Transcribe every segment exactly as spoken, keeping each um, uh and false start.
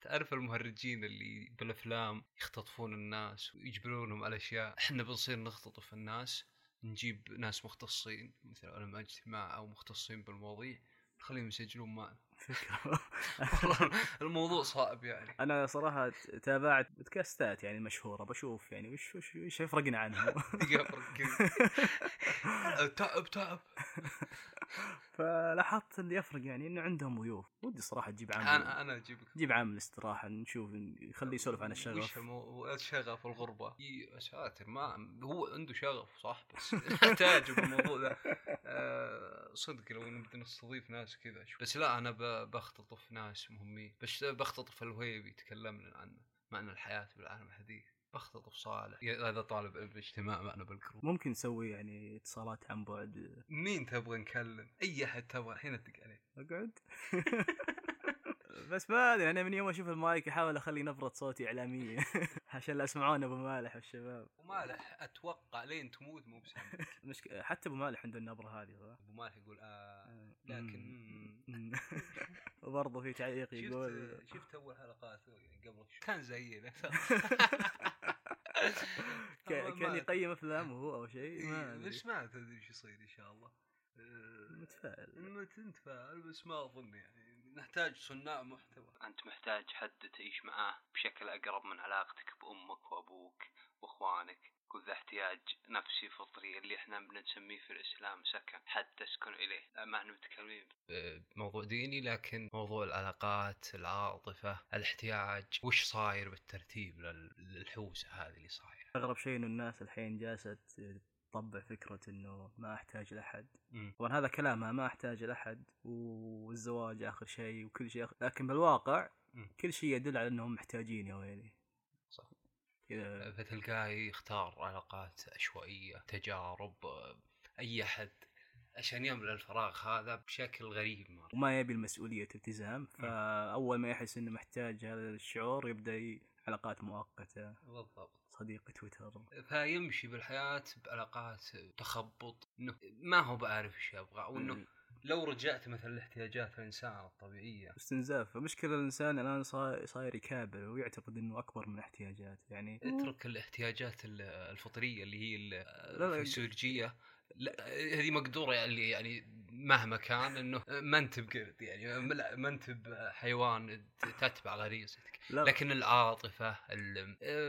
تعرف المهرجين اللي بالأفلام يختطفون الناس ويجبرونهم على أشياء، إحنا بنصير نختطف الناس، نجيب ناس مختصين مثل علماء اجتماع أو مختصين بالمواضيع نخليهم يسجلون معنا. الموضوع صعب يعني. أنا صراحة تابعت بودكاستات يعني مشهورة، بشوف يعني وش وش وش يفرقنا عنهم. تعب تعب. فلاحظت اللي يفرق يعني إنه عندهم ضيوف. ودي صراحة تجيب عامل. أنا أنا أجيبك. جيب عامل استراحة نشوف يخليه يسولف عن الشغف. وش مو شغف الغربة؟ أساتر ما هو عنده شغف صح، بس نحتاج بالموضوع ذا صدق. لو نبدأ نستضيف ناس كذا، بس لا أنا ب. بختطف ناس مهمين، بس بختطف الوهيبي تكلمنا عنه، معنى الحياة بالعالم الحديث. بختطف صالح هذا طالب الاجتماع معنا بالكروب. ممكن نسوي يعني اتصالات عن بعد. مين تبغى نكلم؟ أي أحد تبغى الحين أتك عليه أقعد. بس ما أدري، أنا من يوم أشوف المايك أحاول أخلي نبرة صوتي إعلامية عشان لا أسمعون أبو مالح والشباب. أبو مالح أتوقع لين تموت مو بسامك. مش حتى أبو مالح عنده النبرة هذه صح؟ أبو مالح يقول آه لكن وبرضه في تعليق يقول شفت, شفت أول حلقات قبل كان زينا. كان يقيم أفلام وهو أو شيء مش ما تدري شو يصير إن شاء الله. متفائل متفائل بس ما أظن يعني نحتاج صناع محتوى. أنت محتاج حد تعيش معاه بشكل أقرب من علاقتك بأمك وأبوك وإخوانك. وذا احتياج نفسي فطري اللي احنا بنسميه في الإسلام سكن، حد تسكن إليه. ما احنا متكلمين موضوع ديني، لكن موضوع العلاقات، العاطفة، الاحتياج، وش صاير بالترتيب للحوسة هذه اللي صاير. أغرب شيء إنه الناس الحين جالست طبع فكرة إنه ما أحتاج لأحد، طبعا هذا كلامها ما أحتاج لأحد والزواج آخر شيء وكل شيء آخر، لكن بالواقع م. كل شيء يدل على إنهم محتاجين يا ويلي. صح. فتلقاه يختار علاقات عشوائية، تجارب، أي أحد عشان يملأ الفراغ هذا بشكل غريب مرة. وما يبي المسؤولية التزام، فأول ما يحس إنه محتاج هذا الشعور يبدأ علاقات مؤقتة. بالضبط. صديق تويتر. فيمشي بالحياة بعلاقات تخبط، إنه ما هو بعرف إيش يبغى، أو إنه لو رجعت مثل احتياجات الإنسان الطبيعية استنزاف. مشكلة الإنسان الآن صاير يكابر ويعتقد إنه أكبر من احتياجاته. يعني اترك الاحتياجات الفطرية اللي هي الفسيولوجية، هذه مقدورة يعني, يعني مهما كان إنه ما أنت بقرد يعني ما أنت بحيوان تتبع غريزتك. لكن العاطفة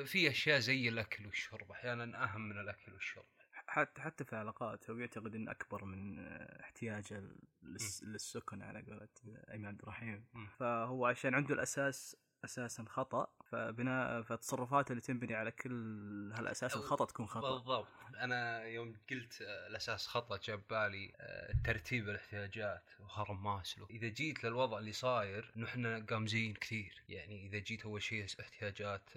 في أشياء زي الأكل والشرب أحيانا أهم من الأكل والشرب. حتى حتى في علاقات هو يعتقد إن أكبر من احتياجه للس للسكن على قولة أيمن عبد الرحيم. فهو عشان عنده الأساس أساسا خطأ، فبناء فتصرفاته اللي تنبني على كل هالأساس الخطأ تكون خطأ. بالضبط. أنا يوم قلت الأساس خطأ جاب بالي ترتيب الاحتياجات وهرم ماسلو. إذا جيت للوضع اللي صاير نحن قامزين كثير، يعني إذا جيت أول شيء احتياجات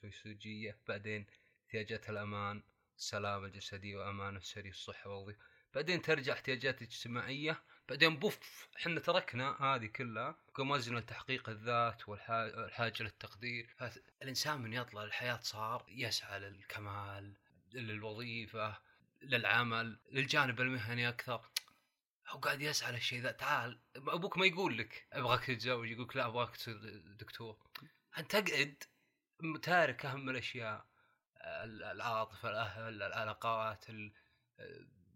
فسيولوجية، بعدين احتياجات الأمان، السلام الجسدي وأمان السري، الصحة والوظيفة، بعدين ترجع احتياجات اجتماعية، بعدين بوف احنا تركنا هذه كلها وقمزنا لتحقيق الذات والحاجة للتقدير. الإنسان من يطلع الحياة صار يسعى للكمال، للوظيفة، للعمل، للجانب المهني أكثر، هو قاعد يسعى للشيء ذا. تعال أبوك ما يقول لك أبغاك تتزوج، يقولك لا أبغاك تصير دكتور. أنت تقعد تارك أهم الأشياء، العاطفة، الأهل، العلاقات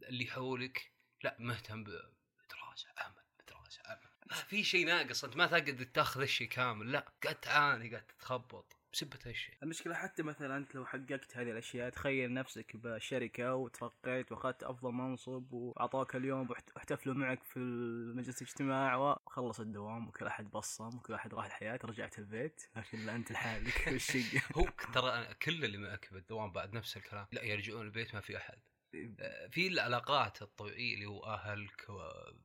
اللي حولك، لا مهتم بدراسة عمل بدراسة عمل. ما في شيء ناقص، أنت ما تقدر تاخذ الشيء كامل، لا قاعد تعاني قاعد تتخبط بسبب هالشيء. المشكلة حتى مثلا أنت لو حققت هذه الأشياء، تخيل نفسك بشركة وترقيت وأخذت أفضل منصب وعطاك اليوم واحتفلوا معك في المجلس الاجتماعي وخلص الدوام وكل أحد بصم وكل أحد راح الحياة، رجعت البيت لكن أنت لحالك بالشقة. هو ترى كل اللي معك بالدوام بعد نفس الكلام، لا يرجعون البيت ما في أحد. في العلاقات الطبيعية اللي هو أهلك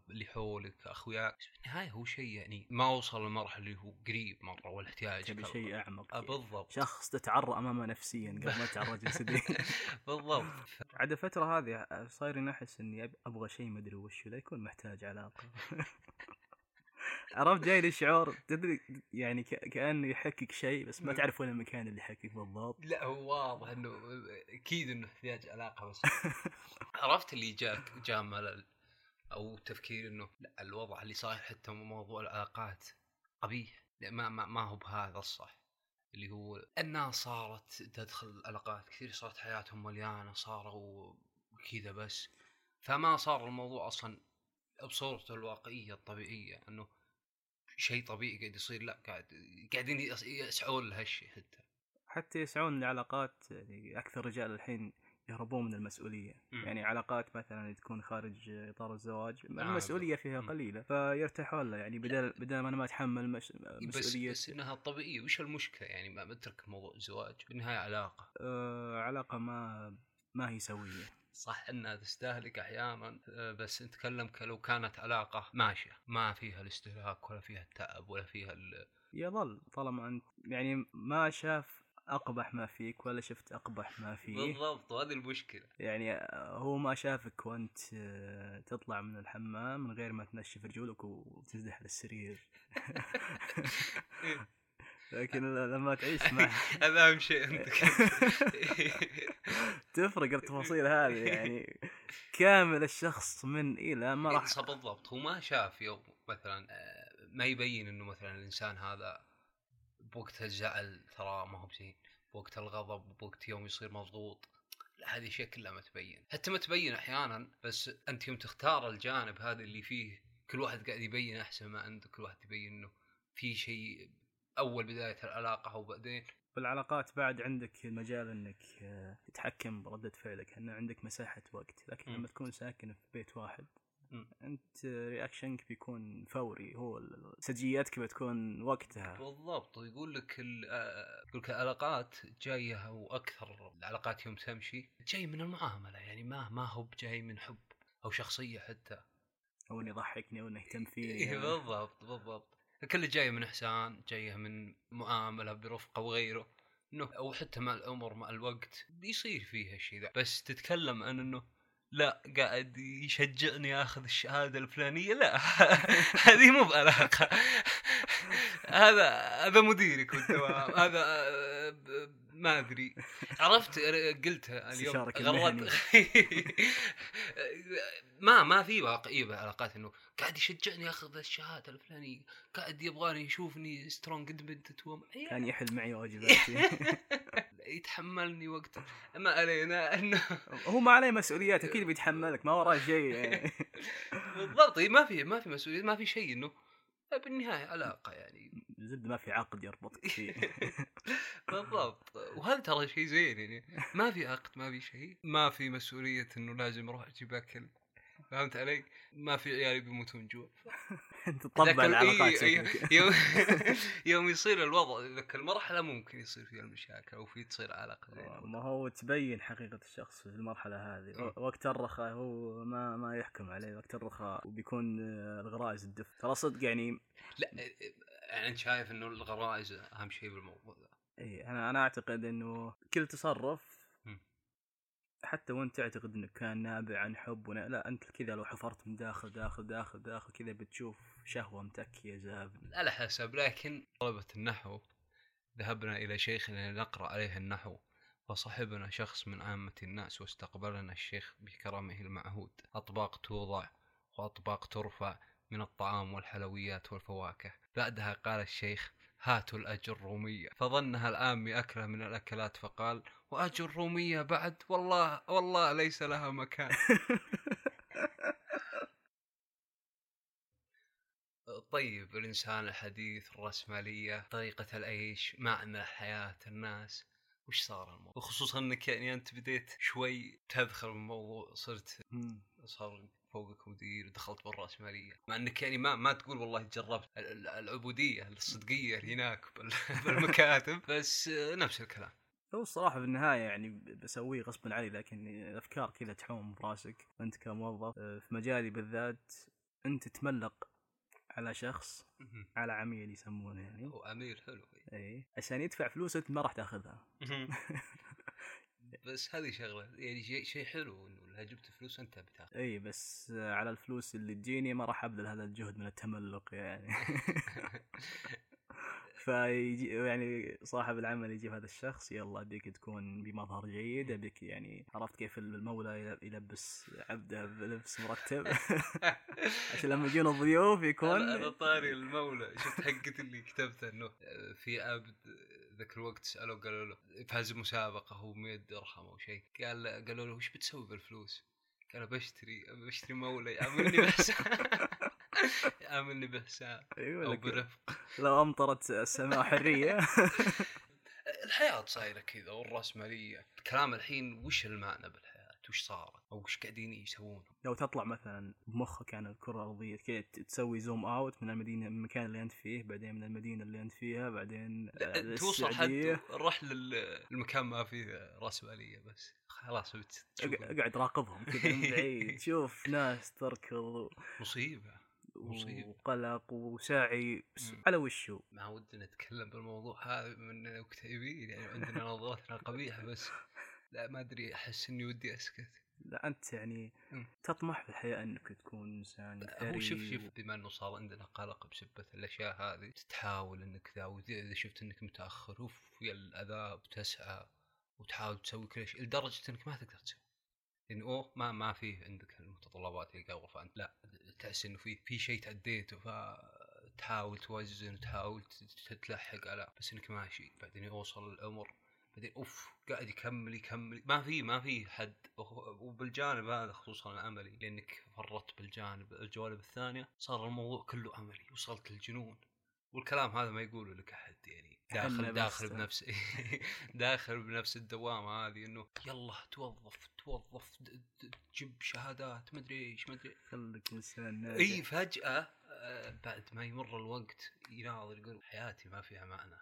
اللي حولك أخوياك، نهاية هو شيء يعني ما وصل لمرحلة اللي هو قريب مرة والاحتياج بشيء أعمق. بالضبط. شخص تتعرى أمامه نفسيا قبل ما تتعرى جسديا. بالضبط. عدا فترة هذه صاير أحس إني أبغى شيء ما أدري وش، لا يكون محتاج علاقة. عرفت جاي للشعور تدري يعني كأنه يحكك شيء بس ما تعرف وين المكان اللي يحكك بالضبط. لا هو واضح انه اكيد انه يحتاج علاقه، بس عرفت اللي جاك جامل او تفكير انه الوضع اللي صاير حتى موضوع العلاقات قبيح. ما, ما, ما هو بهذا الصح. اللي هو الناس صارت تدخل علاقات كثير، صارت حياتهم مليانة، صاروا كذا بس، فما صار الموضوع أصلا بصورته الواقعية الطبيعية أنه شيء طبيعي قاعد يصير. لا قاعد قاعدين يسعون لهالشيء، حتى حتى يسعون لعلاقات. يعني أكثر رجال الحين يهربون من المسؤولية. م. يعني علاقات مثلا تكون خارج إطار الزواج المسؤولية فيها قليلة، فيرتاحون لها. يعني بدل بدل ما أنا ما أتحمل مش... مسؤولية، بس, بس إنها طبيعية. وش المشكلة يعني؟ ما بترك موضوع الزواج، إنها علاقة آه علاقة ما ما هي سوية. صح أنها تستهلك أحيانا، بس نتكلم لو كانت علاقة ماشية ما فيها الاستهلاك ولا فيها التعب ولا فيها ال... يظل طالما أنت يعني ما شاف أقبح ما فيك ولا شفت أقبح ما فيه. بالضبط، وهذه المشكلة. يعني هو ما شافك وأنت تطلع من الحمام من غير ما تنشف رجولك وتزدح على السرير، لكن لما تعيش مع هذا أهم شيء عندك تفرق التفاصيل هذه. يعني كامل الشخص من إلى ما راح. بالضبط، هو ما شاف يوم مثلا ما يبين إنه مثلا الإنسان هذا بوقت الزعل ترى ما هو بزين، بوقت الغضب، بوقت يوم يصير مضغوط. لا، هذه شيء كلها ما تبين، حتى ما تبين أحيانا. بس أنت يوم تختار الجانب هذا اللي فيه كل واحد قاعد يبين أحسن ما عنده، كل واحد يبين إنه في شيء أول بداية العلاقة وبعدين بالعلاقات بعد عندك المجال إنك تتحكم بردة فعلك، إن عندك مساحة وقت. لكن م. لما تكون ساكن في بيت واحد م. أنت رياكشنك بيكون فوري، هو سجياتك بتكون وقتها. بالضبط، يقول لك يقول لك العلاقات جاية، وأكثر العلاقات يوم تمشي جاي من المعاملة. يعني ما ما هو جاي من حب أو شخصية حتى، أو إنه يضحكني أو إنه يهتم فيني. يعني. بالضبط بالضبط، كل جاي من إحسان، جايه من معاملة برفقة وغيره. إنه أو حتى مع الأمر مع الوقت يصير فيها الشيء ذا. بس تتكلم عن إنه لا قاعد يشجعني أخذ الشهادة الفلانية، لا هذه مو بعلاقة. هذا هذا مديرك والدوام، هذا ما أدري. عرفت قلتها اليوم غلط. ما ما في واقعية بعلاقات إنه قاعد يشجعني أخذ الشهادة الفلانية، قاعد يبغاني يشوفني سترونج اندبندنت وومن، كان يحل معي واجباتي يتحملني وقت ما علينا. إنه هو ما عليه مسؤوليات، أكيد بيتحملك، ما وراه شيء يعني. بالضبط، ما في ما في مسؤوليات، ما في شيء. إنه بالنهاية علاقة يعني زد، ما في عقد يربطك فيه. بالضبط، وهذا ترى شيء زين. يعني ما في عقد، ما في شيء، ما في مسؤولية إنه لازم أروح أجيب أكل. فهمت علي؟ ما في عيالي بيموتوا من جوع. انت تطبع العلاقات. يوم يوم يصير الوضع ذاك المرحله ممكن يصير فيها المشاكل، او في تصير علاقه زين. ما هو تبين حقيقه الشخص في المرحله هذه. وقت الرخاء هو ما ما يحكم عليه، وقت الرخاء وبيكون الغرائز الدف ترى صدق. يعني لا يعني شايف انه الغرائز اهم شيء بالموضوع ذا. اي انا انا اعتقد انه كل تصرف حتى وانت تعتقد انه كان نابع عن حب، ونا... لا انت كذا لو حفرت من داخل داخل داخل داخل كذا بتشوف شهوة متكية زابل على حسب. لكن طلبة النحو ذهبنا الى شيخنا لنقرأ عليه النحو، فصحبنا شخص من عامة الناس، واستقبلنا الشيخ بكرمه المعهود. اطباق توضع واطباق ترفع من الطعام والحلويات والفواكه. بعدها قال الشيخ: هاتوا الأجر رومية. فظنها العامي أكله من الأكلات، فقال: وأجر رومية بعد؟ والله والله ليس لها مكان. طيب، الإنسان الحديث، الرأسمالية، طريقة العيش، معنى حياة الناس، وش صار الموضوع؟ وخصوصا أنك يعني أنت بديت شوي تدخل بالموضوع، صرت صار فوقك مدير، دخلت بالرأسمالية، مع أنك يعني ما ما تقول والله جربت العبودية الصدقية هناك بالمكاتب، بس نفس الكلام. هو الصراحة في النهاية يعني بسويه غصبا علي، لكن الأفكار كذا تحوم براسك. أنت كموظف في مجالي بالذات، أنت تملق على شخص، على عميل يسمونه يعني، وعميل حلو إيه، عشان يدفع فلوسه ما راح تأخذها. بس هذه شغله يعني شيء شيء حلو انه لو جبت فلوس انت بتاخذ. اي بس على الفلوس اللي تجيني ما راح ابذل هذا الجهد من التملق يعني. فيجي يعني صاحب العمل يجيب هذا الشخص، يلا أبيك تكون بمظهر جيد، أبيك يعني عرفت كيف المولى يلبس عبده بلبس مرتب عشان لما يجون الضيوف يكون. هذا طاري المولى، شفت حقت اللي كتبتها إنه في عبد ذاك الوقت سألوا قالوا له فاز مسابقة هو مية درهم أو شيء، قال قالوا له وش بتسوي بالفلوس؟ قال بشتري بشتري مولى عاملني بس عاملني بحساب أو برفق لو أمطرت السماء حرية. الحياة صايرة كذا والرأسمالية. الكلام الحين وش المعنى بالحياة؟ وش صارت أو وش قاعدين يسوون؟ لو تطلع مثلا مخك عن الكرة الأرضية كذا، تسوي زوم أوت من المدينة، من المكان اللي أنت فيه، بعدين من المدينة اللي أنت فيها، بعدين توصل حد رح للمكان ما فيه رأسمالية بس خلاص قاعد راقبهم كذا من بعيد تشوف ناس تركض. مصيبة مصيبة وقلق وساعي على وشه. ما ودنا نتكلم بالموضوع هذا من مكتئبين يعني عندنا نظراتنا قبيحة، بس لا ما أدري أحس إني ودي أسكت. لا أنت يعني م. تطمح في الحياة أنك تكون إنسان ثري. شوف شوف بما أنه صار عندنا قلق بسبة الأشياء هذه تتحاول أنك ذا، وإذا شفت أنك متأخر وفي الأذى بتسعى وتحاول تسوي كل شيء لدرجة أنك ما تقدر تسوي، لأن أوه ما ما فيه عندك المتطلبات اللي قاوة، فأنت لا تحس إنه في في شيء تعديته، فتحاول توازن وتحاول تتلحق على بس إنك ماشي. بعدين يوصل الأمر بعدين أوف قاعد يكمل يكمل ما في ما في حد. وبالجانب هذا خصوصا العملي، لأنك فرطت بالجانب الجوانب الثانية صار الموضوع كله عملي، وصلت للجنون. والكلام هذا ما يقوله لك أحد يعني داخل داخل بنفس داخل بنفس الدوامة هذه إنه يلا توظف توظف تجيب شهادات مدري إيش مدري، خلك إنسان ناجح. إيه فجأة بعد ما يمر الوقت يناظر يقول حياتي ما فيها معنى،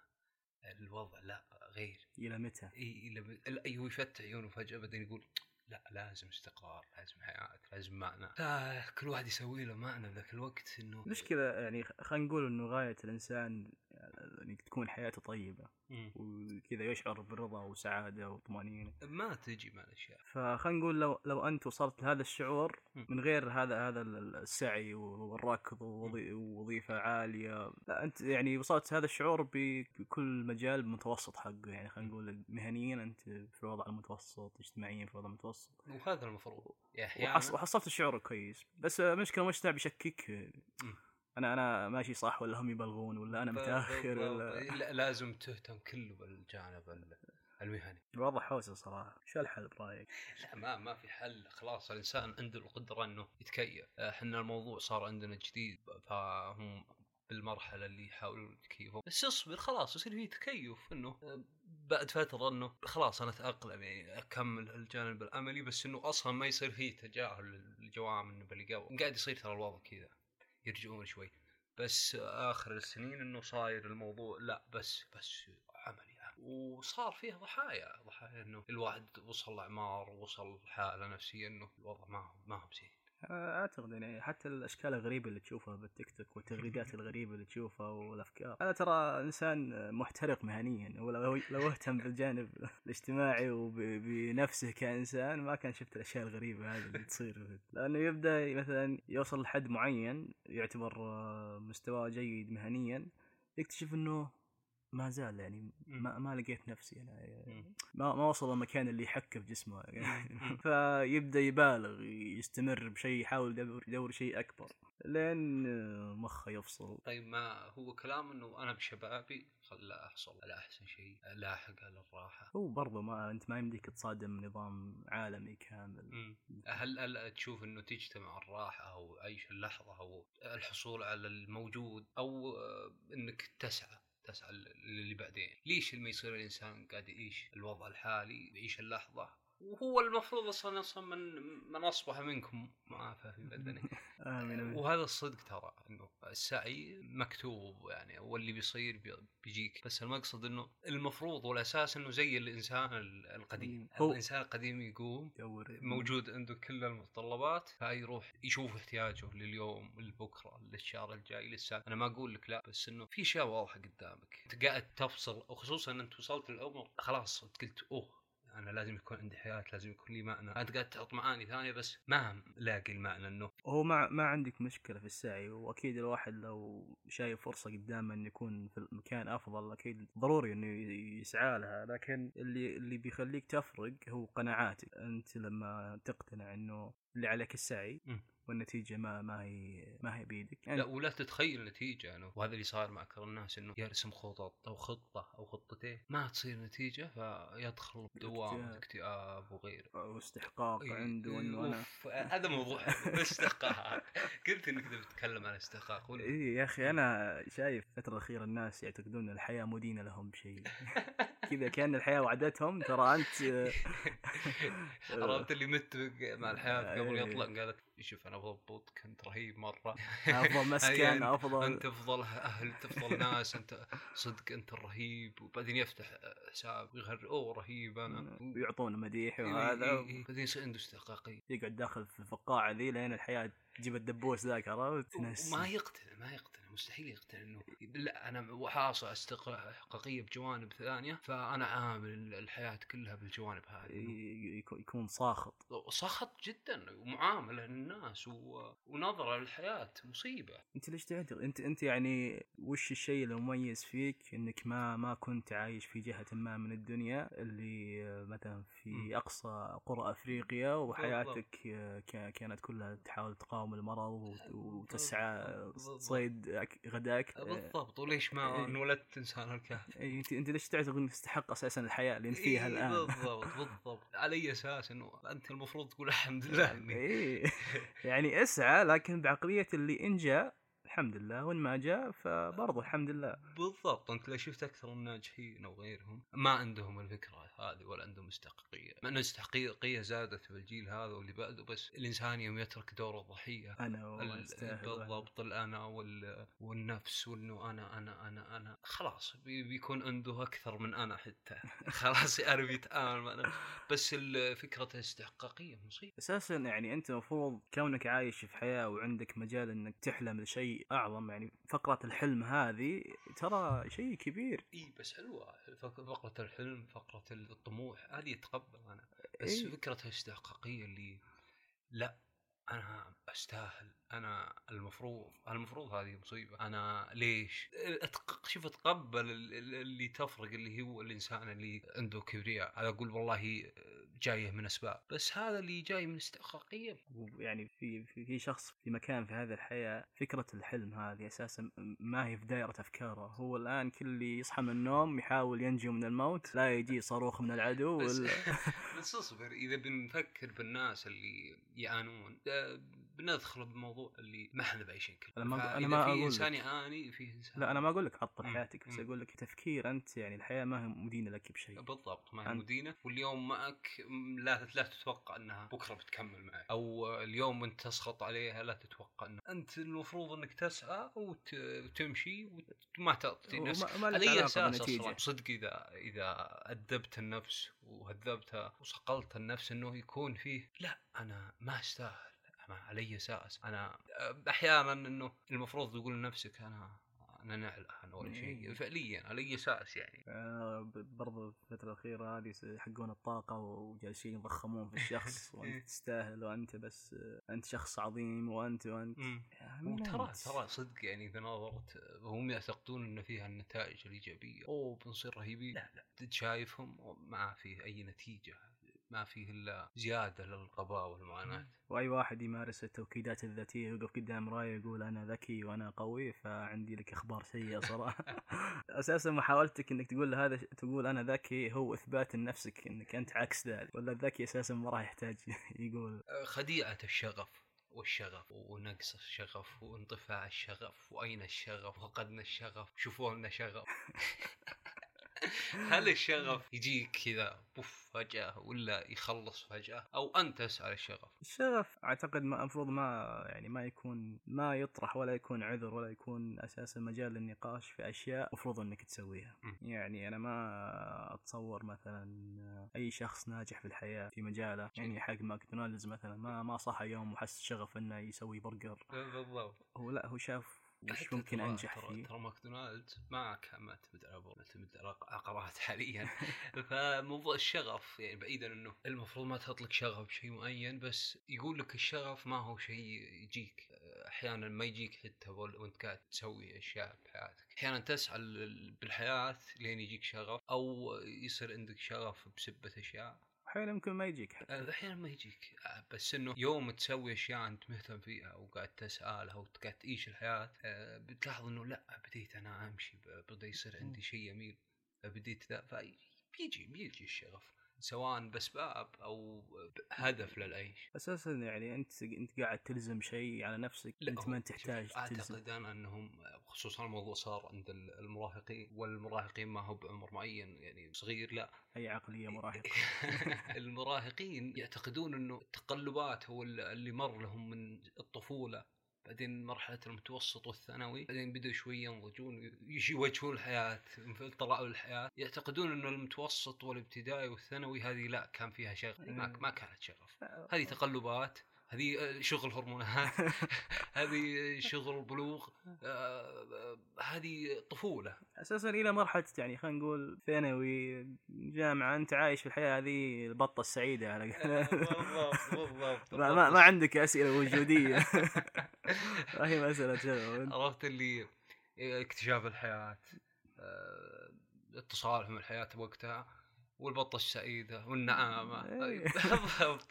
الوضع لا غير يلمتها. إيه يلم أيوه يفتح عيونه فجأة بعدين يقول لا لازم استقرار، لازم حياة، لازم معنى. لا كل واحد يسوي له معنى ذاك الوقت. إنه مشكلة يعني خلينا نقول إنه غاية الإنسان يعني تكون حياته طيبة مم. وكذا يشعر بالرضا وسعادة وطمأنينة ما تجي مع الأشياء. فخلينا نقول لو لو أنت وصلت لهذا الشعور مم. من غير هذا هذا السعي والركض ووظيفة عالية، لا أنت يعني وصلت هذا الشعور بكل مجال متوسط حقه، يعني خلينا نقول مهنيا أنت في وضع المتوسط، اجتماعيا في وضع المتوسط، وهذا المفروض يعني وحصلت الشعور كويس. بس مشكلة المجتمع بيشكك أنا أنا ماشي صح ولا هم يبلغون ولا أنا متأخر ولا لازم تهتم كله بالجانب المهني. الوضع حوسه صراحة. شو الحل برأيك؟ لا ما ما في حل، خلاص الإنسان عنده القدرة إنه يتكيف. إحنا الموضوع صار عندنا جديد، فهم بالمرحلة اللي يحاولون يتكيفون، بس اصبر خلاص يصير فيه تكيف إنه بعد فترة إنه خلاص أنا أتأقلم يعني أكمل الجانب العملي، بس إنه أصلا ما يصير فيه تجاهل الجوانب اللي قوي. قاعد يصير ترى الوضع كذا يرجعون شوي، بس آخر السنين إنه صاير الموضوع لا بس بس عملي يعني. وصار فيه ضحايا ضحايا إنه الواحد وصل لعمار وصل حالة نفسية إنه الوضع ما هو ما هو زين. أعتقد يعني حتى الأشكال الغريبة اللي تشوفها بالتيك توك والتغريدات الغريبة اللي تشوفها والأفكار، أنا ترى إنسان محترق مهنيا، ولو لو اهتم بالجانب الاجتماعي وبنفسه كإنسان ما كان شفت الأشياء الغريبة هذه اللي تصير. لأنه يبدأ مثلا يوصل لحد معين يعتبر مستوى جيد مهنيا، يكتشف إنه ما زال يعني ما ما لقيت نفسي أنا يعني ما ما وصل المكان اللي يحك في جسمه يعني فيبدأ يبالغ يستمر بشيء، يحاول يدور يدور شيء أكبر لأن مخه يفصل. طيب ما هو كلام إنه أنا بشبابي لا أحصل على أحسن شيء، لا أحق على الراحة، هو برضه ما أنت ما يمديك تصادم نظام عالمي كامل. هل هل تشوف إنه تجتمع الراحة أو عيش اللحظة أو الحصول على الموجود أو إنك تسعى تسعى اللي بعدين؟ ليش لما يصير الإنسان قاعد يعيش الوضع الحالي يعيش اللحظة وهو المفروض أصلا أصلا من من أصبح منكم معافى في بدنه وهذا الصدق ترى إنه السعي مكتوب يعني، واللي بيصير بيجيك، بس المقصد إنه المفروض والأساس إنه زي الإنسان القديم. الإنسان القديم يقوم موجود عنده كل المتطلبات، فيروح يشوف احتياجه لليوم لبكرة للشهر الجاي للسنة. أنا ما أقول لك لا، بس إنه في شيء واضح قدامك، أنت قاعد تفصل، وخصوصا أنت وصلت للأمر خلاص قلت أوه انا لازم يكون عندي حياه، لازم يكون لي معنى. انت قاعد تحط معاني ثانيه بس ما لاقي المعنى. انه هو ما ما عندك مشكله في السعي، واكيد الواحد لو شايف فرصه قدامه انه يكون في مكان افضل اكيد ضروري انه يسعى لها، لكن اللي اللي بيخليك تفرق هو قناعاتك. انت لما تقتنع انه اللي عليك السعي م. والنتيجة ما ما هي ما هي بيدك يعني. لا ولا تتخيل النتيجة يعني. وهذا اللي صار مع كثير الناس انه يرسم خطط او خطة او خطتين ما تصير نتيجة فيدخل بدوام اكتئاب وغيره واستحقاق عنده. وانه انا هذا موضوع استحقاق قلت انك بتتكلم عن استحقاق. اي يا اخي انا شايف الفترة الأخيرة الناس يعتقدون الحياة مدينة لهم شيء كذا، كان الحياة وعدتهم. ترى انت عرفت اللي مت مع الحياة قبل يطلق قالت شوف انا بضبط كنت رهيب مره، افضل مسكن افضل انت افضل اهل افضل ناس انت صدق انت الرهيب. وبعدين يفتح حساب ويغر او رهيب انا ويعطونه مديح وهذا بعدين يصير عنده استحقاقيه يقعد داخل في الفقاعه ذي لين الحياه تجيب الدبوس ذاك. عرفت ناس وما يقتنع ما يقتنع مستحيل يقتنع انه لا انا حاصل استحقاقيه بجوانب ثانيه فانا عامل الحياه كلها بالجوانب هذه. يكون ساخط ساخط جدا ومعامله الناس و... ونظرة للحياة مصيبة. انت ليش تعتقد انت انت يعني وش الشيء اللي مميز فيك انك ما ما كنت عايش في جهة ما من الدنيا اللي مثلا في م. اقصى قرى افريقيا وحياتك ك... كانت كلها تحاول تقاوم المرض وت... وتسعى صيد غداك بالضبط. وليش ما انولدت انسان الكهف؟ انت انت ليش تعتقد انك تستحق اساسا الحياة اللي انت فيها الان؟ بالضبط بالضبط على اساس انه انت المفروض تقول الحمد لله اني يعني اسعى، لكن بعقلية اللي إن جاء الحمد لله وإن ما جاء فبرضه الحمد لله. بالضبط. أنت لو شفت أكثر الناجحين أو غيرهم ما عندهم الفكرة هذه ولا عندهم استحقاقية، مع أن الاستحقاقية زادت بالجيل هذا واللي بعده، بس الإنسان يوم يترك دور الضحية أنا ال... بالضبط الأنا وال... والنفس وإنه أنا أنا أنا أنا خلاص بي... بيكون عنده أكثر من أنا حتى خلاص يقرب يتآمل. بس الفكرة الاستحقاقية مصيبة أساسا يعني. أنت مفروض كونك عايش في حياة وعندك مجال أنك تحلم لشيء أعظم يعني. فقرة الحلم هذه ترى شيء كبير. إيه بس حلوة فقرة الحلم فقرة الطموح هذه تقبل أنا بس إيه؟ فكرة الاستحقاقية اللي لا أنا أستاهل أنا المفروض المفروض هذه مصيبة. أنا ليش شوف أتقبل اللي تفرق اللي هو الإنسان اللي عنده كبرياء. أنا أقول والله جايه من أسباب، بس هذا اللي جاي من استحقاقية. ويعني في في شخص في مكان في هذه الحياة فكرة الحلم هذه أساسا ما هي في دائرة أفكاره. هو الآن كل اللي يصحى من النوم يحاول ينجو من الموت لا يجي صاروخ من العدو بس, وال... بس أصبر إذا بنفكر بالناس اللي يعانون بندخل بموضوع اللي ما احنا بعيشين كله. انا ما انا ما اقول انسان يعاني في انسان لا انا ما اقول لك عطل حياتك، بس اقول لك تفكير انت يعني الحياه ما هي مدينه لك بشيء. بالضبط ما هي أنت... مدينه واليوم معك لا لا تتوقع انها بكره بتكمل معك او اليوم انت تسخط عليها لا تتوقع انها. انت المفروض انك تسعى وت... وتمشي وما تعطي نفسك على اساس صدق. اذا اذا ادبت النفس وهذبتها وصقلت النفس انه يكون فيه لا انا ما استاهل ما علي ساس. أنا أحياناً إنه المفروض تقول لنفسك أنا أنا نعلق أنا ولا شيء فعلياً علي ساس يعني. آه برضو الفترة الأخيرة هذه حقون الطاقة وجالسين يضخمون في الشخص وأنت تستاهل وأنت بس أنت شخص عظيم وأنت وأنت ترى ترى صدق يعني. إذا نظرت هم يعتقدون إن فيها النتائج الإيجابية أو بنصير رهيبين. لا لا تشايفهم ما فيه أي نتيجة ما فيه إلا زيادة للقضاء والمعاناة. وأي واحد يمارس التوكيدات الذاتية يوقف قدام راية يقول أنا ذكي وأنا قوي فعندي لك أخبار سيئة صراحة. أساسا محاولتك إنك تقول هذا تقول أنا ذكي هو إثبات لنفسك إنك أنت عكس ذلك. ولا الذكي أساسا ما راح يحتاج يقول. خديعة الشغف والشغف ونقص الشغف وانطفاء الشغف وأين الشغف وفقدنا الشغف شوفوا لنا شغف. هل الشغف يجيك كذا بوف فجأة ولا يخلص فجأة أو أنت تسعى للشغف؟ الشغف أعتقد ما المفروض ما يعني ما يكون ما يطرح ولا يكون عذر ولا يكون أساسا مجال للنقاش في أشياء مفروض أنك تسويها. م. يعني أنا ما أتصور مثلا أي شخص ناجح في الحياة في مجاله يعني حق ماكدونالدز مثلا ما ما صح يوم وحس شغف أنه يسوي برجر. بالضبط. هو لا هو شاف وش ممكن أنجح فيه؟ ترى ماكدونالدز ما كانت تعتمد على عقارات حاليا فموضوع الشغف يعني بعيدا أنه المفروض ما تحط لك شغف بشيء معين، بس يقول لك الشغف ما هو شيء يجيك، أحيانا ما يجيك حتى وأنت قاعد تسوي أشياء بحياتك، أحيانا تسعى بالحياة لين يجيك شغف أو يصير عندك شغف بسبة أشياء، أحيانا يمكن ما يجيك، أحيانا ما يجيك، بس إنه يوم تسوي أشياء أنت مهتم فيها وقاعد تسألها وقاعد تعيش الحياة بتلاحظ إنه لأ بديت أنا أمشي، بدأ يصير عندي شيء يميل، بديت ذا فاي بيجي بيجي الشغف سواء بسباب أو هدف للعيش. أساسا يعني أنت أنت قاعد تلزم شيء على نفسك أنت ما تحتاج تلزم. أعتقد أنا أنهم خصوصا الموضوع صار عند المراهقين، والمراهقين ما هو بعمر معين يعني صغير، لا أي عقلية مراهقة المراهقين يعتقدون أنه التقلبات هو اللي مر لهم من الطفولة، بعدين مرحلة المتوسط والثانوي، بعدين بدوا شوية ينضجون يواجهون الحياة، طلعوا الحياة يعتقدون إنه المتوسط والابتدائي والثانوي هذه لا كان فيها شغف، ما ما كانت شغف، هذه تقلبات، هذه شغل هرمونات هذه شغل بلوغ، هذه طفولة. أساسا إلى مرحلة يعني خلينا نقول ثانوي جامعة أنت عايش في الحياة هذه البطة السعيدة على ما ما عندك أسئلة وجودية راهي مسألة شغل، عرفت اللي اكتشاف الحياة، اتصالهم من الحياة وقتها، والبطة السعيدة والنعامة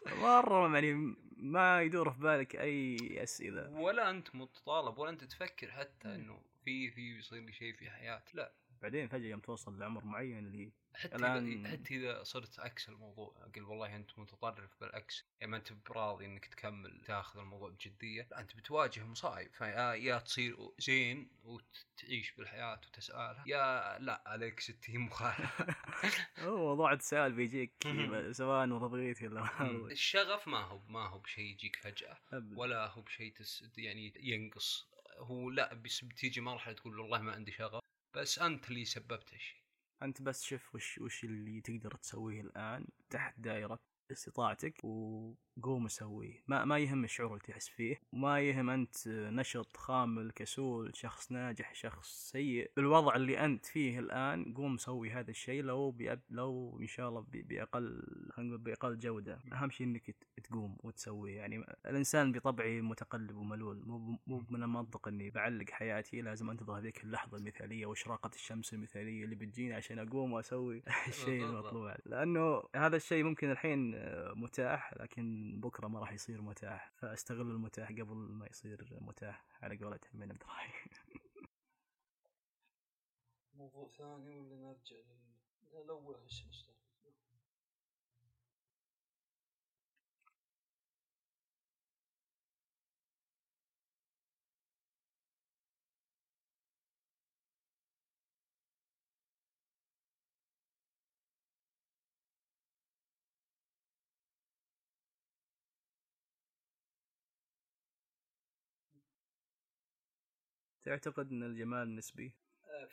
مرة يعني ما يدور في بالك أي أسئلة ولا أنت متطالب ولا أنت تفكر حتى إنه في في يصير لي شيء في حياتي، لا بعدين فجأة يوم توصل لعمر معين اللي حتى الآن... حتى إذا صرت عكس الموضوع، أقول والله أنت متطرف بالعكس، يعني أنت براضي إنك تكمل تأخذ الموضوع بجدية، أنت بتواجه مصايب، فيا تصير زين وتعيش بالحياة وتسألها، يا لا عليك ستين مخالفة هو موضوع التساؤل بيجيك سواء وضغيتي ولا الشغف ما هو ما هو بشيء يجيك فجأة ولا هو بشيء تس... يعني ينقص، هو لا بس بتيجي مرحلة تقول والله ما عندي شغف، بس أنت اللي سببت الشيء، أنت بس شوف وش وش اللي تقدر تسويه الآن تحت دائرة استطاعتك وقوم سويه، ما ما يهم الشعور اللي تحس فيه، وما يهم أنت نشط خامل كسول شخص ناجح شخص سيء، بالوضع اللي أنت فيه الآن قوم سوي هذا الشيء لو بأب لو إن شاء الله بأقل هنقول بأقل جودة، أهم شيء إنك تقوم وتسويه. يعني الإنسان بطبعه متقلب وملول، مو مو من المنطق إني بعلق حياتي لازم أنتظر هذيك اللحظة المثالية وإشراقة الشمس المثالية اللي بتجينا عشان أقوم وأسوي الشيء المطلوب، لأنه هذا الشيء ممكن الحين متاح لكن بكرة ما راح يصير متاح، فاستغل المتاح قبل ما يصير متاح على قولة أيمن عبد الرحيم. موضوع ثاني ولا نرجع للأول؟ هالشمس تعتقد أن الجمال نسبي؟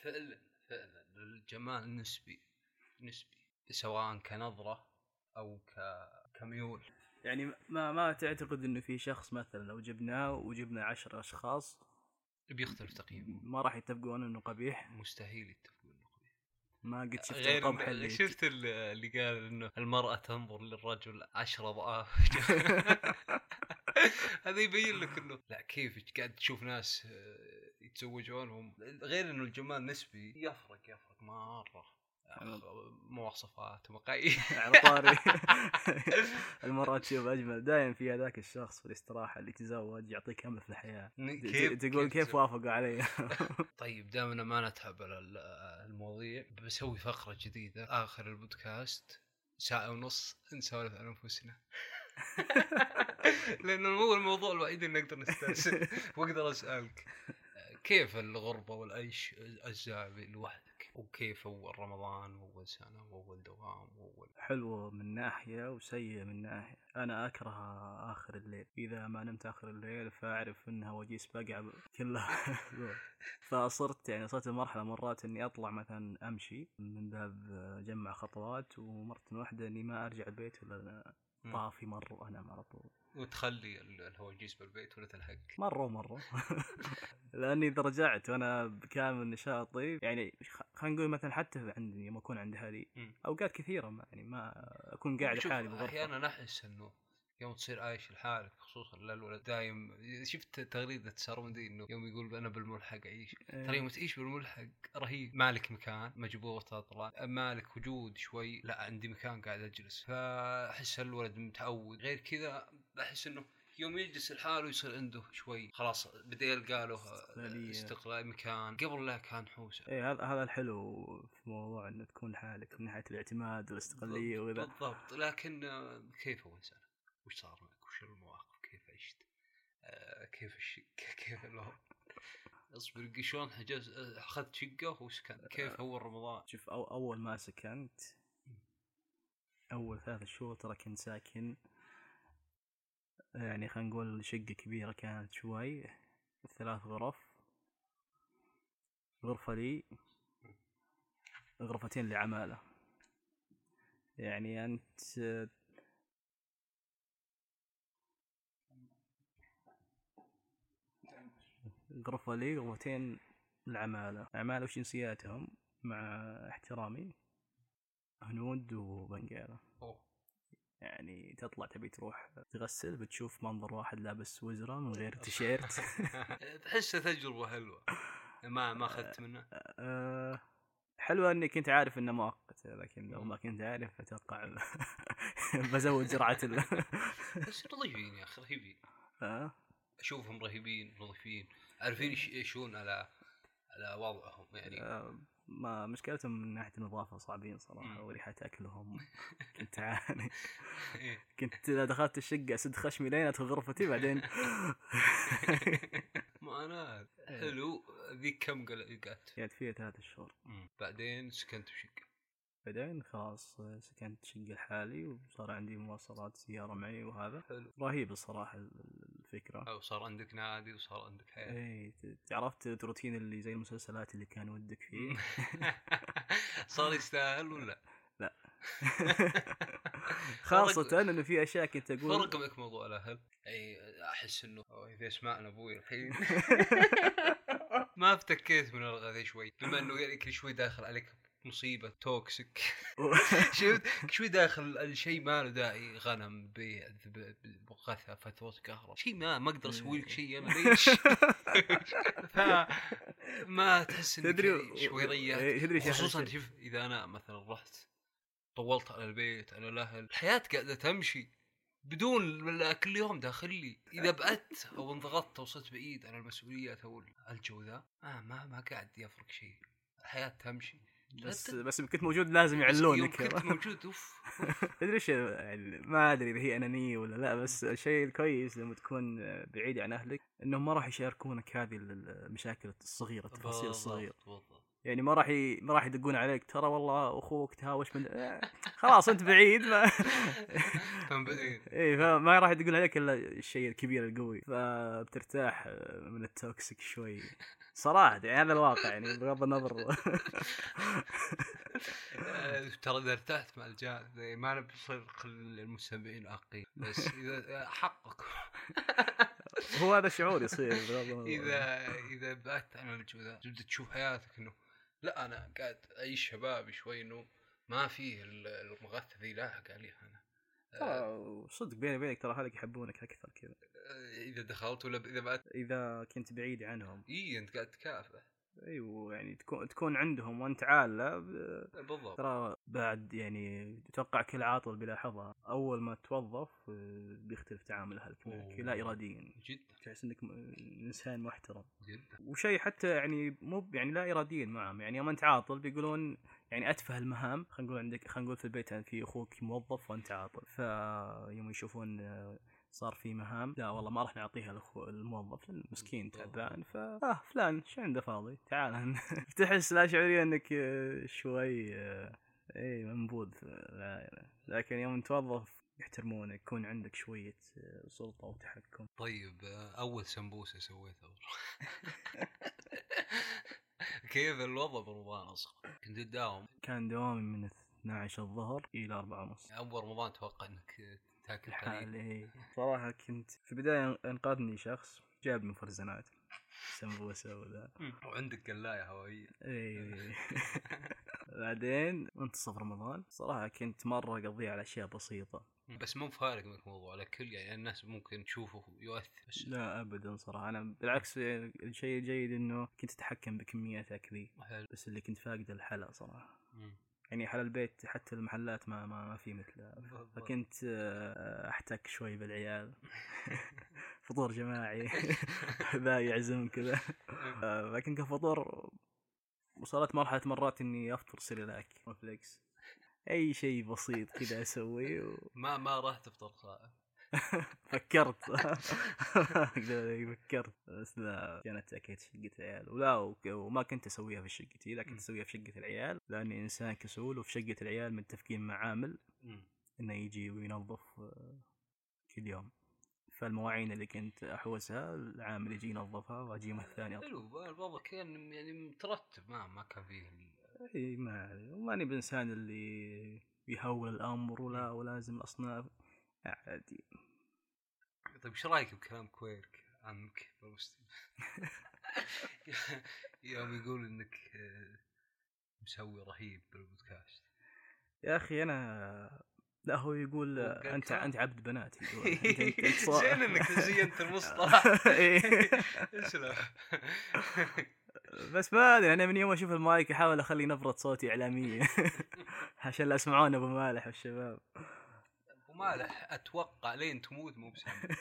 فعلا فعلا الجمال نسبي نسبي سواء كنظرة أو كميول، يعني ما ما تعتقد أنه في شخص مثلا لو جبناه وجبنا عشر أشخاص بيختلف تقييمه ما راح يتفقون أنه قبيح، مستحيل يتفقون أنه قبيح، ما قد شفت القبح اللي شفت اللي قال أنه المرأة تنظر للرجل عشرة أضعاف هذا يبين لك أنه لا كيف قاعد تشوف ناس يتزوجونهم، غير أنه الجمال نسبي يفرق يفرق مرة مواصفات ومقاييس على طاري المرأة تشوف أجمل دائم في هذاك الشخص في الاستراحة اللي تزوج يعطيك أمل في الحياة، تقول كيف وافقوا علي طيب دائما ما نتحب على المواضيع، بسوي فقرة جديدة آخر البودكاست ساعة ونص نسولف عن أنفسنا لأنه هو الموضوع الوحيد اللي نقدر نستأنس وأقدر أسألك كيف الغربة والعيش الزعبي لوحدك، وكيف أول رمضان وأول سنة وأول دوام وأول حلوة من ناحية وسيئة من ناحية. أنا أكره آخر الليل، إذا ما نمت آخر الليل فأعرف أنها وجيس بقع كلها فصرت يعني صرت المرحلة مرات أني أطلع مثلا أمشي من باب جمع خطوات، ومرة واحدة أني ما أرجع البيت ولا طافي مره وانا على طول. وتخلي الهواجيس بالبيت ولا تلحق مره مره لاني اذا رجعت وانا بكامل نشاطي يعني خلينا نقول مثلا حتى عندي ما اكون عند اهلي اوقات كثيره ما يعني ما اكون قاعد لحالي بغرفه. احيانا احس انه يوم تصير عايش لحالك خصوصا للولد دايم. شفت تغريده ساروندي انه يوم يقول انا بالملحق اعيش إيه. ترى يوم تعيش بالملحق رهيب، مالك مكان مجبوط اطلع، مالك وجود شوي، لا عندي مكان قاعد اجلس. فاحس الولد متعود غير كذا. احس انه يوم يجلس لحاله يصير عنده شوي خلاص بدا يلقى له استقلال مكان قبل لا كان حوسه. اي هذا هذا الحلو في موضوع انه تكون حالك من ناحيه الاعتماد والاستقلاليه وذا بالضبط. لكن كيف هو انسان؟ وش صار معك؟ وش المواقف؟ كيف عشت؟ آه كيف الشقة؟ كيف له؟ أصبر قشون حجز أخذت شقة وسكنت. كيف أول رمضان؟ شوف أو أول ما سكنت أول ثلاث شهور ترى كنت ساكن يعني خلينا نقول شقة كبيرة كانت شوي، ثلاث غرف، غرفة لي، غرفتين لعمالة. يعني أنت غرفة لي غرفتين العمالة. عمالة وجنسياتهم مع احترامي هنود وبنجالة. يعني تطلع تبي تروح تغسل بتشوف منظر واحد لابس وزرة من غير تيشيرت تحسها تجربة حلوة. ما ما أخذت منه حلوة أني كنت عارف إنه مؤقت، لكن لو ما كنت عارف أتوقع بزود جرعة ال بس رهيبين يا أخي رهيبين. أشوفهم رهيبين رهيبين عارفين يشون على على وضعهم يعني. ما مشكلتهم من ناحية النظافة صعبين صراحة وريحة أكلهم كنت عاني. كنت إذا دخلت الشقة أسد خشمي لين أدخل غرفتي بعدين ما أنا حلو. ذيك كم قعدت؟ قعدت فيها ثلاثة شهور بعدين سكنت بشقة. بعدين خلاص سكنت شقة لحالي وصار عندي مواصلات سيارة معي وهذا حلو. رهيب الصراحة الفكرة. أو صار عندك نادي وصار عندك حياة. إيه تعرفت الروتين اللي زي المسلسلات اللي كان ودك فيه صار يستاهل ولا لا؟ خاصة إنه في أشياء كنت أقول فرق معك موضوع الأهل. أي أحس إنه إذا سمعنا أبوي الحين ما افتكيت من الغذاء شوي بما إنه كل شوي داخل عليك مصيبة توكسيك شفت شوي داخل الشيء ما له داعي. غنم بقثة فتوات كهرباء شيء ما ما أقدر أسوي لك شيء ما ليش ما تحس إنك شوي ريح. خصوصا شوف إذا أنا مثلا رحت طولت على البيت على الأهل الحياة قاعدة تمشي بدون كل يوم داخلي. إذا بقت أو انضغطت وصلت بعيد عن المسؤولية أو الجو ذا آه ما ما قاعد يفرق شيء. الحياة تمشي بس بس كنت موجود لازم يعلونك كنت موجود اوف تدري ايش يعني. ما ادري اذا هي انانيه ولا لا، بس الشيء الكويس لما تكون بعيد عن اهلك انهم ما راح يشاركونك هذه المشاكل الصغيره التفاصيل الصغيره يعني ما راح ي... ما راح يدقون عليك ترى والله اخوك تهاوش من خلاص انت بعيد ما اي فما راح يدقون عليك الا الشيء الكبير القوي. فبترتاح من التوكسيك شوي صراحه يعني هذا الواقع يعني بغض النظر ترى اذا ارتحت مع الجاهل ما انا بصير المستمعين اقي بس اذا حقك هو هذا الشعور يصير اذا اذا بقت انا الجوده جد تشوف حياتك انه لا انا قاعد اعيش شبابي شوي انه ما فيه المغث ذي لاحق عليه انا آه صدق بيني وبينك ترى هذاك يحبونك اكثر كذا اذا دخلت ولا اذا بقت اذا كنت بعيد عنهم اي انت قاعد تكافح ايوه يعني تكون تكون عندهم وانت عاله بالضبط. ترى بعد يعني تتوقع كل عاطل بلاحظها اول ما توظف بيختلف تعامل اهلك معك لا اراديا جدا تحس انك انسان محترم جدا وشيء حتى يعني مو يعني لا اراديا معهم. يعني يوم انت عاطل بيقولون يعني اتفه المهام خلينا نقول عندك خلينا نقول في البيت يعني في اخوك موظف وانت عاطل فيوم يشوفون صار في مهام لا والله ما راح نعطيها لأخو الموظف المسكين تعبان فاه فلان شو عنده فاضي تعال تحس لا شعوريا انك شوي اي منبوذ. لكن يوم توظف يحترمونك يكون عندك شوية سلطة وتحكم. طيب اول سمبوسة سويتها كيف الوضع برمضان اصلا؟ كنت تداوم؟ كان دوامي من اثنا عشر الظهر الى أربعة ونص. اول رمضان اتوقع انك تاكل قليل. صراحة كنت في البداية انقذني شخص جاب من فرزانات سمبوسة وذا وعندك قلاية هوائية. ايه بعدين منتصف رمضان صراحة كنت مرة قضية على أشياء بسيطة. بس مو فارق من الموضوع على كل يعني الناس ممكن تشوفه يؤثر. لا أبدا صراحة أنا بالعكس الشيء الجيد إنه كنت أتحكم بكميات أكلي بس اللي كنت فاقد الحلا صراحة. مم. يعني حلا البيت حتى المحلات ما ما, ما في مثله. فكنت أحتك شوي بالعيال فطور جماعي ذا يعزم كذا. لكن كفطور وصلت مرحلة مرات إني أفطر سيريلاك مفلكس أي شيء بسيط كذا أسويه و... ما ما راح تفطر صائم. فكرت فكرت بس لا كانت أكيد شقة العيال ولا وما كنت أسويها في شقتي لكن أسويها في شقة العيال لأني إنسان كسول وفي شقة العيال متفقين مع عامل إنه يجي وينظف كل يوم فالمواعين اللي كنت أحوزها العامل يجي ينظفها وأجي يوم الثاني. حلو البابا كان يعني مترتب ما ما كان فيه اي ما وماني بإنسان اللي يهول الأمر ولا ولازم الأصناف عادي. طيب شو رأيك بكلام كويرك عمك بالمستوى يوم يقول إنك مسوي رهيب بالبودكاست؟ يا أخي أنا لا هو يقول أنت أنت عبد بنات يقول زين إنك زينت المصطلح إيش لا بس ما أدري أنا من يوم أشوف المايك أحاول أخلي نبرة صوتي إعلامية عشان لا أسمعون أبو مالح والشباب. أبو مالح أتوقع لين تموت مو بسامك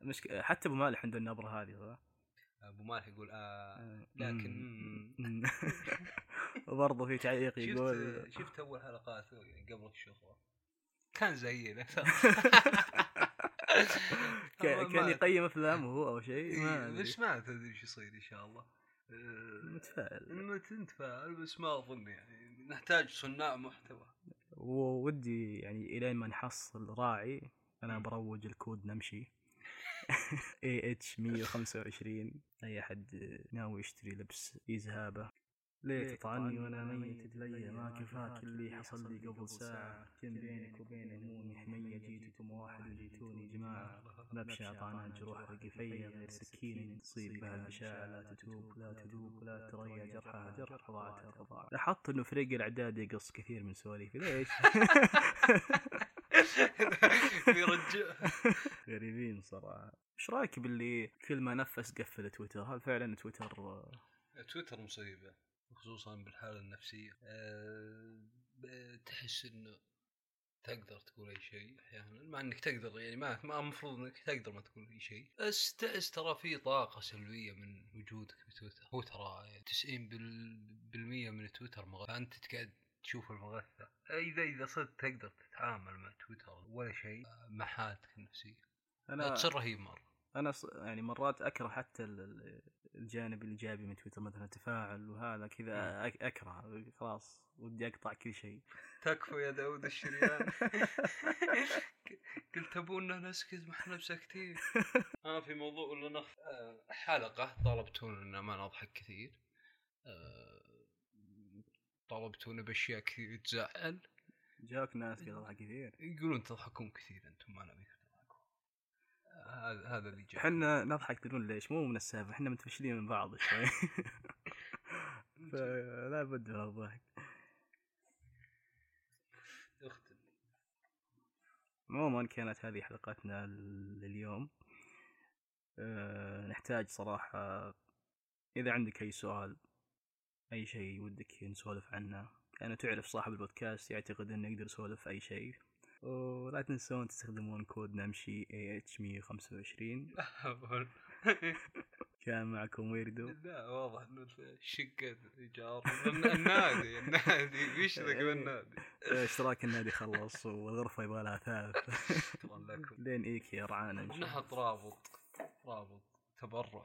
مش حتى أبو مالح عنده النبرة هذه صح؟ أبو مالح يقول آه لكن وبرضه في تعليق يقول شفت, شفت أول حلقات قبل الشهرة كان زينا كان يقيم أفلام وهو أو شيء مش ما تدري شو يصير إن شاء الله متفائل انه تنتفائل بس ما اظن يعني نحتاج صناع محتوى وودي يعني الين ما نحصل راعي انا بروج الكود نمشي اي اتش مية وخمسة وعشرين اي حد ناوي يشتري لبس يذهبه ليه تطعني وانا ميت لي ما كفاك اللي حصل لي قبل ساعه كم بينك وبين همومي حميه جيتكم واحد وجيتوني جماعه نبشه اعطانا الجروح رقيفيه غير سكين تصيب بها الاشعه لا تتوب لا تذوب لا تريا جرحها جرح رضاعتها رضاعه. لاحظت انه فريق الاعداد يقص كثير من سواليفي ليش؟ بيرجع غريبين صراحه. ايش رايك باللي كل ما نفس قفل تويتر؟ هل فعلا تويتر تويتر مصيبه خصوصاً بالحالة النفسية؟ أه تحس إنه تقدر تقول أي شيء أحياناً مع إنك تقدر يعني ما ما مفروض إنك تقدر ما تقول أي شيء. أستأس ترى في طاقة سلبية من وجودك بتويتر. هو ترى تسعين بالمية من تويتر مغثى أنت تقعد تشوف المغثى. إذا إذا صرت تقدر تتعامل مع تويتر ولا شيء مع حالتك النفسية أنا تصير رهيب مرة. أنا يعني مرات أكره حتى الجانب الإيجابي من تويتر مثلا تفاعل وهذا كذا أكره خلاص ودي أقطع كل شيء. تكفو يا داود الشريان قلت أبونا نسكت ما إحنا بسكتين. أنا في موضوع اللي نخ حلقة طلبتون إن ما نضحك كثير طلبتون بأشياء كثير تزعل جاك ناس يضحك كثير يقولون تضحكون كثير أنتم ما نبيك هذا هذا اللي جاء. احنا نضحك تقولون ليش مو من السالفه احنا متفشلين من بعض شوي فلا بد من الضحك. اختي عموما كانت هذه حلقتنا لليوم. أه نحتاج صراحه اذا عندك اي سؤال اي شيء ودك نسولف عنه انا تعرف صاحب البودكاست يعتقد انه يقدر يسولف اي شيء. ولا تنسون تستخدمون كود نمشي إيه إتش مية وخمسة وعشرين. كان معكم ويردو. لا واضح انه شقة ايجار النادي النادي يشترك بالنادي اشتراك النادي خلص والغرفة يبغى لها ثالث. شكرا لكم لين ايكي رعانا نحط رابط رابط تبرع.